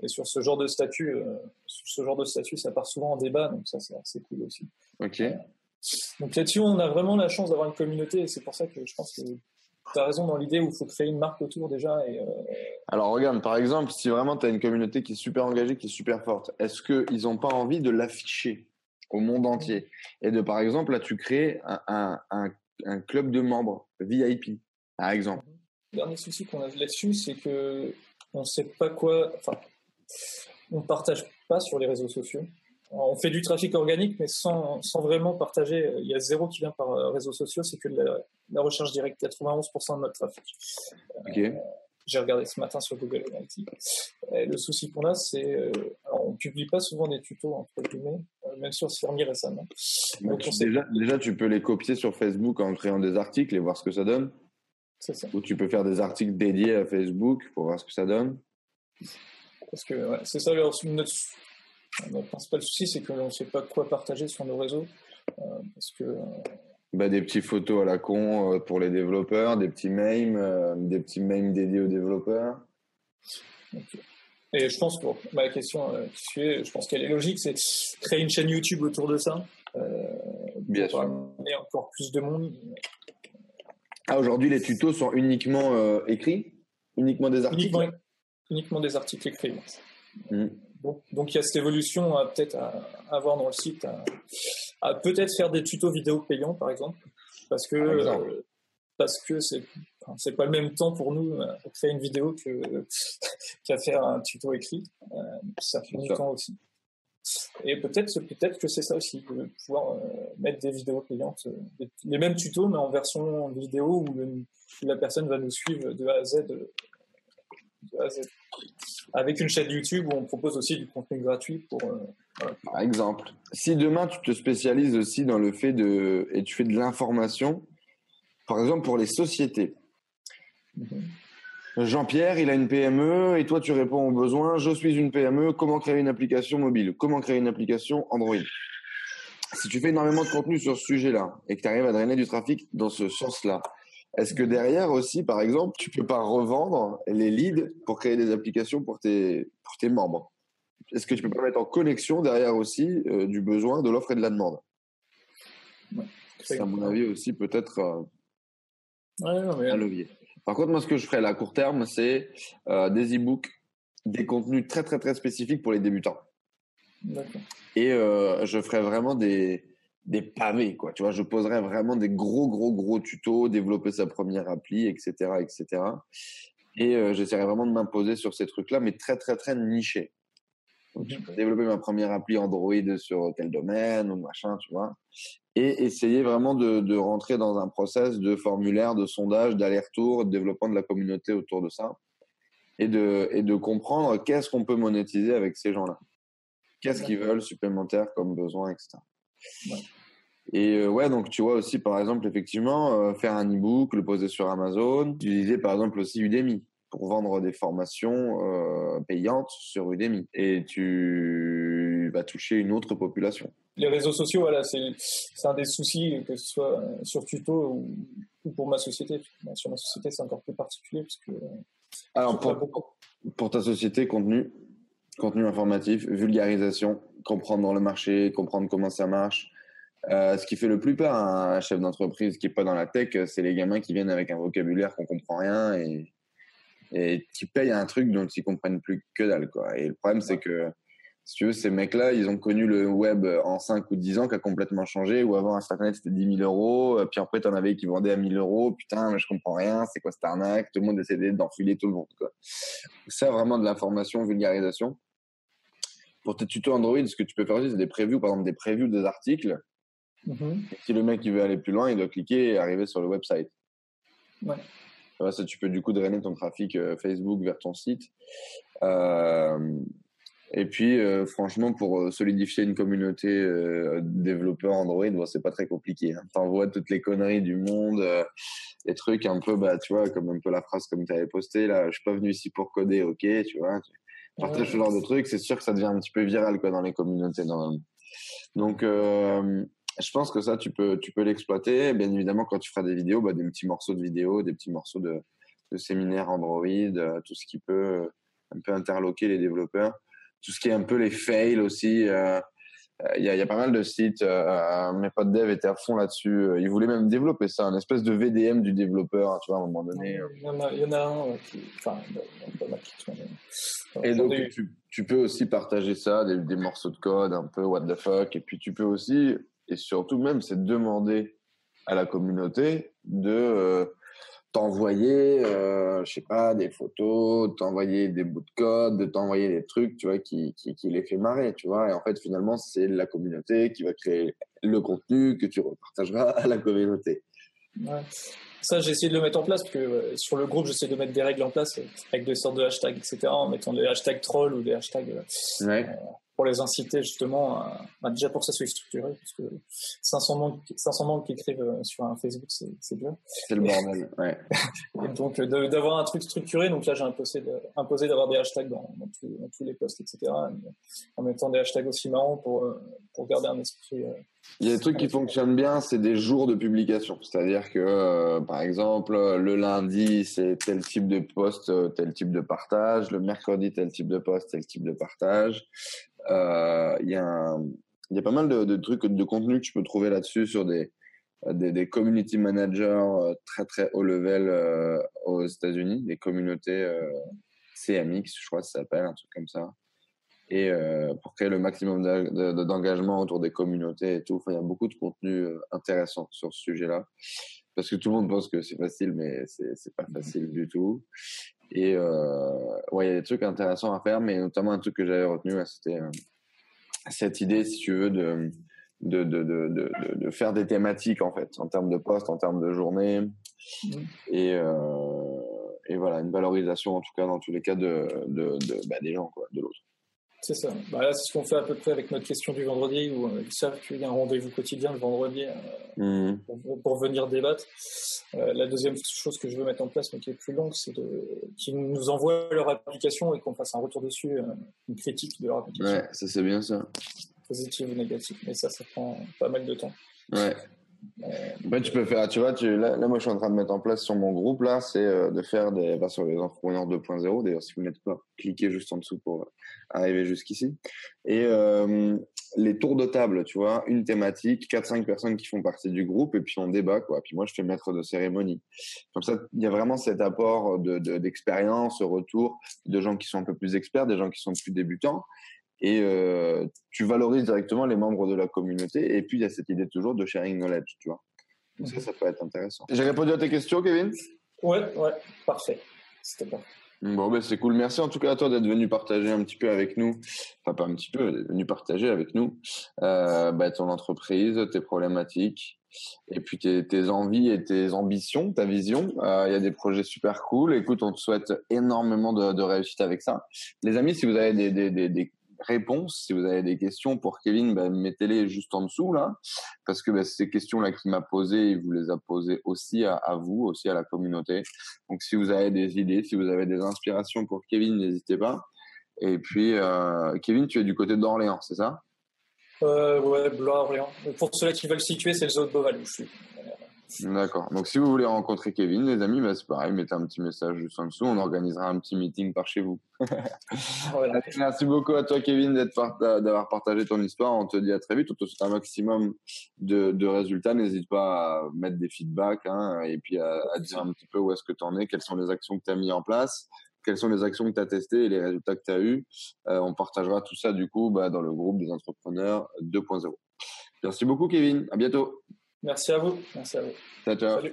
et sur ce genre de statut, euh, sur ce genre de statut, ça part souvent en débat, donc ça, c'est assez cool aussi. Ok. Euh, donc là-dessus, on a vraiment la chance d'avoir une communauté et c'est pour ça que je pense que tu as raison dans l'idée où il faut créer une marque autour déjà. Et euh... Alors regarde, par exemple, si vraiment tu as une communauté qui est super engagée, qui est super forte, est-ce qu'ils n'ont pas envie de l'afficher au monde entier ? Et de, par exemple, là, tu crées un, un, un, un club de membres V I P, par exemple. Le dernier souci qu'on a là-dessus, c'est qu'on ne sait pas quoi... Enfin, on ne partage pas sur les réseaux sociaux. On fait du trafic organique, mais sans, sans vraiment partager. Il y a zéro qui vient par réseaux sociaux, c'est que la, la recherche directe, quatre-vingt-onze pour cent de notre trafic. Okay. Euh, j'ai regardé ce matin sur Google Analytics. Et le souci qu'on a, c'est... Euh, alors on ne publie pas souvent des tutos, entre guillemets, euh, même sur Fermi récemment. Donc, tu, déjà, déjà, tu peux les copier sur Facebook en créant des articles et voir ce que ça donne. C'est ça. Ou tu peux faire des articles dédiés à Facebook pour voir ce que ça donne. Parce que ouais, c'est ça, alors, notre, notre principal souci, c'est que l'on ne sait pas quoi partager sur nos réseaux. Euh, parce que, euh, bah, des petites photos à la con euh, pour les développeurs, des petits memes, euh, des petits memes dédiés aux développeurs. Okay. Et je pense, pour ma question, euh, qui est, je pense qu'elle est logique, c'est créer une chaîne YouTube autour de ça, euh, bien pour sûr. Amener encore plus de monde. Ah, aujourd'hui, les tutos sont uniquement euh, écrits, uniquement des articles. Uniquement, uniquement des articles écrits. Mmh. Bon, donc il y a cette évolution à peut-être à avoir dans le site, à, à peut-être faire des tutos vidéo payants, par exemple, parce que par exemple. Euh, parce que c'est c'est pas le même temps pour nous pour faire une vidéo que qu'à faire un tuto écrit, euh, ça prend du temps aussi. Et peut-être peut-être que c'est ça aussi, de pouvoir euh, mettre des vidéos payantes, euh, des, les mêmes tutos mais en version vidéo où, le, où la personne va nous suivre de A à Z, de A à Z. Avec une chaîne YouTube où on propose aussi du contenu gratuit pour. Euh, voilà. Par exemple, si demain tu te spécialises aussi dans le fait de et tu fais de l'information. Par exemple, pour les sociétés. Mm-hmm. Jean-Pierre, il a une P M E et toi, tu réponds aux besoins. Je suis une P M E. Comment créer une application mobile? Comment créer une application Android? Si tu fais énormément de contenu sur ce sujet-là et que tu arrives à drainer du trafic dans ce sens-là, est-ce que derrière aussi, par exemple, tu peux pas revendre les leads pour créer des applications pour tes, pour tes membres? Est-ce que tu peux pas mettre en connexion derrière aussi euh, du besoin, de l'offre et de la demande? Ouais, c'est à mon avis aussi peut-être... Euh, Ouais, non, mais... un levier. Par contre, moi, ce que je ferais à court terme, c'est euh, des e-books, des contenus très, très, très spécifiques pour les débutants. D'accord. Et euh, je ferais vraiment des, des pavés, quoi. Tu vois, je poserais vraiment des gros, gros, gros tutos, développer sa première appli, et cetera, et cetera. Et euh, j'essaierais vraiment de m'imposer sur ces trucs-là, mais très, très, très nichés. Donc, je peux développer ma première appli Android sur tel domaine ou machin, tu vois. Et essayer vraiment de, de rentrer dans un process de formulaire, de sondage, d'aller-retour, de développement de la communauté autour de ça. Et de, et de comprendre qu'est-ce qu'on peut monétiser avec ces gens-là. Qu'est-ce qu'ils veulent supplémentaire comme besoin, et cetera. Ouais. Et euh, ouais, donc tu vois aussi, par exemple, effectivement, euh, faire un e-book, le poser sur Amazon. Utiliser, par exemple, aussi Udemy pour vendre des formations euh, payantes sur Udemy. Et tu vas toucher une autre population. Les réseaux sociaux, voilà, c'est, c'est un des soucis, que ce soit sur Tuto ou, ou pour ma société. Sur ma société, c'est encore plus particulier. Parce que, alors, pour, pour ta société, contenu, contenu informatif, vulgarisation, comprendre dans le marché, comprendre comment ça marche. Euh, ce qui fait le plus peur à un chef d'entreprise qui n'est pas dans la tech, c'est les gamins qui viennent avec un vocabulaire qu'on ne comprend rien et... et qui payent un truc dont ils comprennent plus que dalle, quoi. Et le problème, c'est que, si tu veux, ces mecs-là, ils ont connu le web en cinq ou dix ans qui a complètement changé, où avant, un site internet, c'était dix mille euros, puis après, t'en avais qui vendaient à mille euros, putain, mais je comprends rien, c'est quoi cette arnaque, tout le monde essayait d'enfiler tout le monde, quoi. Ça, vraiment, de l'information, vulgarisation. Pour tes tutos Android, ce que tu peux faire aussi, c'est des previews, par exemple, des previews des articles. Mm-hmm. Si le mec, il veut aller plus loin, il doit cliquer et arriver sur le website. Ouais. Ça, tu peux du coup drainer ton trafic Facebook vers ton site. Euh, et puis, euh, franchement, pour solidifier une communauté euh, développeur Android, bon, c'est pas très compliqué. Hein. T'envoies toutes les conneries du monde, euh, les trucs un peu, bah, tu vois, comme un peu la phrase comme tu avais postée là. Je suis pas venu ici pour coder, ok, tu vois. Tu partages ouais, ce genre de trucs, c'est sûr que ça devient un petit peu viral quoi dans les communautés normalement. Donc euh, je pense que ça, tu peux, tu peux l'exploiter. Bien évidemment, quand tu feras des vidéos, bah, des petits morceaux de vidéos, des petits morceaux de, de séminaires Android, euh, tout ce qui peut euh, un peu interloquer les développeurs, tout ce qui est un peu les fails aussi. Il euh, euh, y, a, y a pas mal de sites. Euh, mes potes dev étaient à fond là-dessus. Ils voulaient même développer ça, un espèce de V D M du développeur, hein, tu vois, à un moment donné. Il y en a, il y en a un qui... Enfin, pas mal qui tourne. Et donc, tu, tu peux aussi partager ça, des, des morceaux de code, un peu what the fuck. Et puis, tu peux aussi... Et surtout même, c'est demander à la communauté de euh, t'envoyer, euh, je sais pas, des photos, de t'envoyer des bouts de code, de t'envoyer des trucs, tu vois, qui, qui, qui les fait marrer, tu vois. Et en fait, finalement, c'est la communauté qui va créer le contenu que tu repartageras à la communauté. Ouais. Ça, j'ai essayé de le mettre en place, parce que euh, sur le groupe, j'essaie de mettre des règles en place euh, avec des sortes de hashtags, et cetera, en mettant des hashtags trolls ou des hashtags euh, ouais. euh, pour les inciter, justement, à, bah, déjà pour que ça soit structuré, parce que cinq cents membres qui écrivent euh, sur un Facebook, c'est, c'est bien. C'est le bordel, ouais. Et donc, euh, d'avoir un truc structuré, donc là, j'ai imposé, de, imposé d'avoir des hashtags dans, dans, tout, dans tous les posts, et cetera, en mettant des hashtags aussi marrants pour, euh, pour garder un esprit... Euh, Il y a des trucs qui fonctionnent bien, c'est des jours de publication. C'est-à-dire que, euh, par exemple, le lundi, c'est tel type de post, tel type de partage. Le mercredi, tel type de post, tel type de partage. Euh, il y a un, il y a pas mal de, de trucs, de contenu que tu peux trouver là-dessus sur des, des, des community managers très, très haut level euh, aux États-Unis, des communautés euh, C M X, je crois que ça s'appelle, un truc comme ça. Et euh, pour créer le maximum de, de, d'engagement autour des communautés et tout. Enfin, il y a beaucoup de contenu euh, intéressant sur ce sujet-là. Parce que tout le monde pense que c'est facile, mais c'est, c'est pas facile du tout. Et euh, ouais, il y a des trucs intéressants à faire, mais notamment un truc que j'avais retenu, là, c'était euh, cette idée, si tu veux, de, de, de, de, de, de faire des thématiques, en fait, en termes de posts, en termes de journées. Et... Euh, et voilà, une valorisation, en tout cas, dans tous les cas, de, de, de, bah, des gens, quoi, de l'autre. C'est ça. Bah là, c'est ce qu'on fait à peu près avec notre question du vendredi, où euh, ils savent qu'il y a un rendez-vous quotidien le vendredi euh, mmh. pour, pour venir débattre. Euh, la deuxième chose que je veux mettre en place, mais qui est plus longue, c'est de, qu'ils nous envoient leur application et qu'on fasse un retour dessus, euh, une critique de leur application. Ouais, ça c'est bien ça. Positive ou négative, mais ça, ça prend pas mal de temps. Ouais. Euh, bah, tu peux faire, tu vois, tu, là, là, moi je suis en train de mettre en place sur mon groupe, là, c'est euh, de faire des, bah, sur les entrepreneurs deux point zéro, d'ailleurs, si vous n'êtes pas, cliquez juste en dessous pour euh, arriver jusqu'ici. Et euh, les tours de table, tu vois, une thématique, quatre cinq personnes qui font partie du groupe, et puis on débat, quoi. Puis moi, je fais maître de cérémonie. Comme ça, il y a vraiment cet apport de, de, d'expérience, retour de gens qui sont un peu plus experts, des gens qui sont plus débutants. Et euh, tu valorises directement les membres de la communauté. Et puis, il y a cette idée toujours de sharing knowledge, tu vois. Donc, ça, ça peut être intéressant. J'ai répondu à tes questions, Kevin ? Ouais, ouais, parfait. C'était bon. Bon, ben, c'est cool. Merci en tout cas à toi d'être venu partager un petit peu avec nous. Enfin, pas un petit peu, d'être venu partager avec nous euh, ben, ton entreprise, tes problématiques, et puis tes, tes envies et tes ambitions, ta vision. Euh, il y a des projets super cool. Écoute, on te souhaite énormément de, de réussite avec ça. Les amis, si vous avez des... des, des, des réponse, si vous avez des questions pour Kevin, ben, mettez-les juste en dessous là, parce que ben, ces questions-là qu'il m'a posées, il vous les a posées aussi à, à vous, aussi à la communauté. Donc si vous avez des idées, si vous avez des inspirations pour Kevin, n'hésitez pas. Et puis euh, Kevin, tu es du côté d'Orléans, c'est ça ? euh, Ouais, Blois-Orléans. Pour ceux-là qui veulent situer, c'est le zoo de Beauval où je suis. D'accord. Donc, si vous voulez rencontrer Kevin, les amis, bah, c'est pareil, mettez un petit message juste en dessous. On organisera un petit meeting par chez vous. Voilà. Merci beaucoup à toi, Kevin, d'être parta- d'avoir partagé ton histoire. On te dit à très vite. On te souhaite un maximum de, de résultats. N'hésite pas à mettre des feedbacks, hein, et puis à, à dire un petit peu où est-ce que tu en es, quelles sont les actions que tu as mises en place, quelles sont les actions que tu as testées et les résultats que tu as eus. Euh, on partagera tout ça, du coup, bah, dans le groupe des entrepreneurs deux point zéro. Merci beaucoup, Kevin. À bientôt. Merci à vous. Merci à vous. Ciao, ciao. Salut.